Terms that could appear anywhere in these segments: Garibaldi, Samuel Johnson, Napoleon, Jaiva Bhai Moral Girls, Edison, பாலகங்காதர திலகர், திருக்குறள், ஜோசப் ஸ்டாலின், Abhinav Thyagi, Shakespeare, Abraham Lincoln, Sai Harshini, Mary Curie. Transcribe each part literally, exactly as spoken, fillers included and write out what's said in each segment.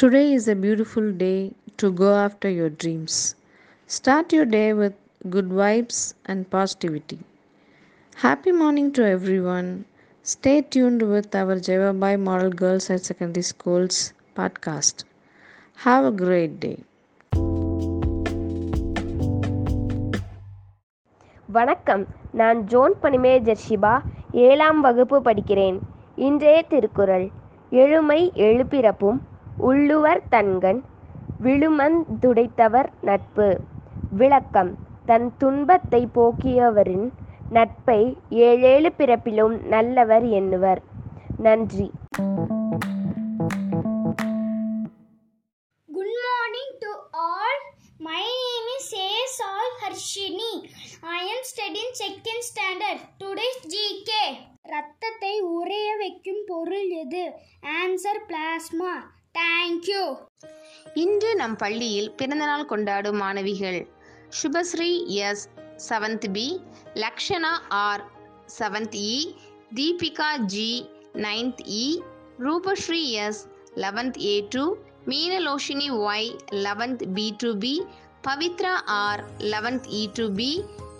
Today is a beautiful day to go after your dreams. Start your day with good vibes and positivity. Happy morning to everyone. Stay tuned with our Jaiva Bhai Moral Girls at Secondary Schools podcast. Have a great day. வணக்கம், நான் zone பனிமேஜர்ஷிபா, ஏழாம் வகுப்பு படிக்கிறேன். இன்றைய திருக்குறள்: எழுமை எழுபிறப்பும் உள்ளுவர் தன்கண் விழுமன் துடைத்தவர் நட்பு. விளக்கம்: தன் துன்பத்தை போக்கியவரின் நட்பை ஏழேழு பிறப்பிலும் நல்லவர் எண்ணுவர். நன்றி. Good morning to all. My name is Sai Harshini. I am studying second standard. Today's G K. ரத்தத்தை உறைய வைக்கும் பொருள் எது? Answer: plasma. Thank you. இன்று நம் பள்ளியில் பிறந்தநாள் கொண்டாடும் மாணவிகள்: Subashree S, seventh B, Lakshana R, seventh E, Deepika G, ninth E, Rubashree S, eleventh A two, Meenaloshini Y, eleventh B two B, Pavithra R, eleventh E two B,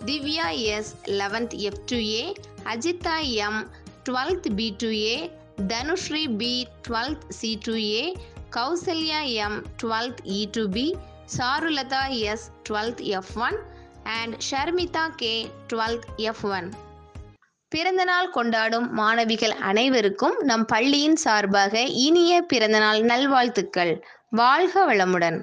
Divya S, eleventh F two A, Ajitha M, twelfth B two A, Dhanushree P, twelfth C two A, Kausalya M, twelfth E two B, Charulatha S, twelfth F one, and Sharmitha K, twelfth F one. பிறந்தநாள் கொண்டாடும் மாணவிகள் அனைவருக்கும் நம் பள்ளியின் சார்பாக இனிய பிறந்தநாள் நல்வாழ்த்துக்கள். வாழ்க வளமுடன்.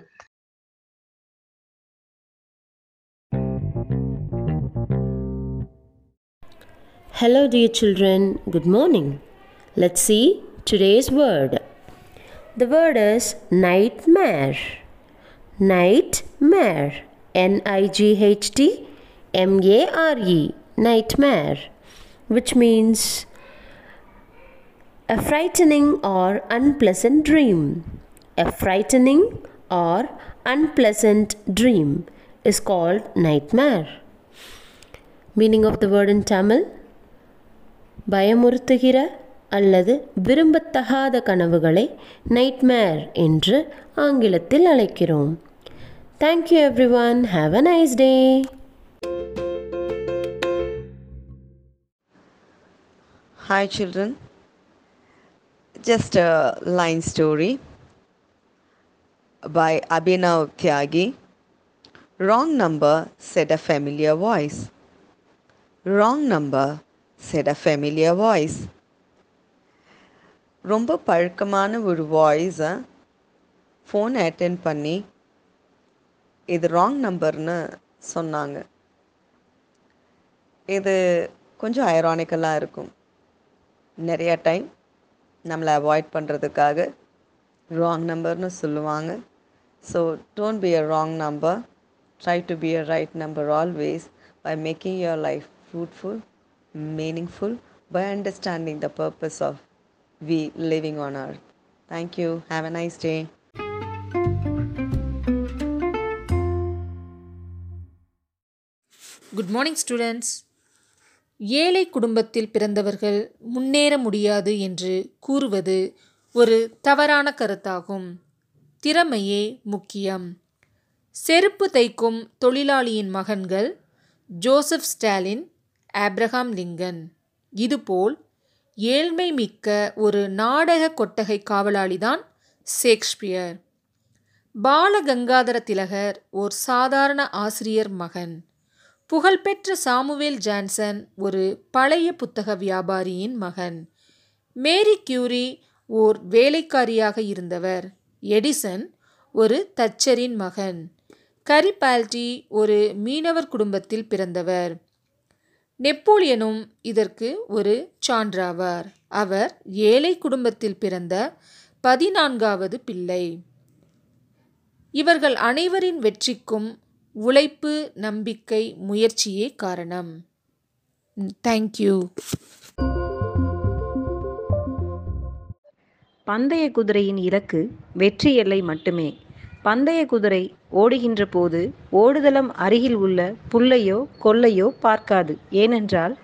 Hello dear children, good morning. Let's see today's word. The word is nightmare. Nightmare, N I G H T M A R E, nightmare, which means a frightening or unpleasant dream. A frightening or unpleasant dream is called nightmare. Meaning of the word in Tamil: பயமுறுத்துகிற அல்லது விரும்பத்தகாத கனவுகளை nightmare என்று ஆங்கிலத்தில் அழைக்கிறோம். Thank you everyone. Have a nice day. Hi children, just a line story by Abhinav Thyagi. Wrong number, said a familiar voice. Wrong number, said a familiar voice. ரொம்ப பழக்கமான ஒரு வாய்ஸை ஃபோன் அட்டெண்ட் பண்ணி இது wrong நம்பர்னு சொன்னாங்க. இது கொஞ்சம் ஐரானிக்கலாக இருக்கும். நிறையா டைம் நம்மளை அவாய்ட் பண்ணுறதுக்காக ராங் நம்பர்னு சொல்லுவாங்க. So don't be a wrong number, try to be a right number always by making your life fruitful, meaningful, by understanding the purpose of we living on earth. Thank you. Have a nice day. Good morning students. ஏழை குடும்பத்தில் பிறந்தவர்கள் முன்னேற முடியாது என்று கூறுவது ஒரு தவறான கருத்தாகும். திறமையே முக்கியம். செருப்பு தைக்கும் தொழிலாளியின் மகன்கள் ஜோசப் ஸ்டாலின், ஆப்ரஹாம் லிங்கன். இதுபோல் ஏழ்மை மிக்க ஒரு நாடக கொட்டகை காவலாளிதான் ஷேக்ஸ்பியர். பாலகங்காதர திலகர் ஒரு சாதாரண ஆசிரியர் மகன். புகழ்பெற்ற சாமுவேல் ஜான்சன் ஒரு பழைய புத்தக வியாபாரியின் மகன். மேரி கியூரி ஓர் வேலைக்காரியாக இருந்தவர். எடிசன் ஒரு தச்சரின் மகன். கரிபால்டி ஒரு மீனவர் குடும்பத்தில் பிறந்தவர். நெப்போலியனும் இதற்கு ஒரு சான்றாவார். அவர் ஏழை குடும்பத்தில் பிறந்த பதினான்காவது பிள்ளை. இவர்கள் அனைவரின் வெற்றிக்கும் உழைப்பு, நம்பிக்கை, முயற்சியே காரணம். தேங்க்யூ. பந்தய குதிரையின் இலக்கு வெற்றி எல்லை மட்டுமே. பந்தய குதிரை ஓடுகின்ற போது ஓடுதளம் அருகில் உள்ள புல்லையோ கொல்லையோ பார்க்காது. ஏனென்றால்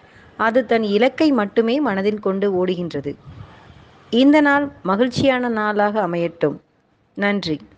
அது தன் இலக்கை மட்டுமே மனதில் கொண்டு ஓடுகின்றது. இந்த நாள் மகிழ்ச்சியான நாளாக அமையட்டும். நன்றி.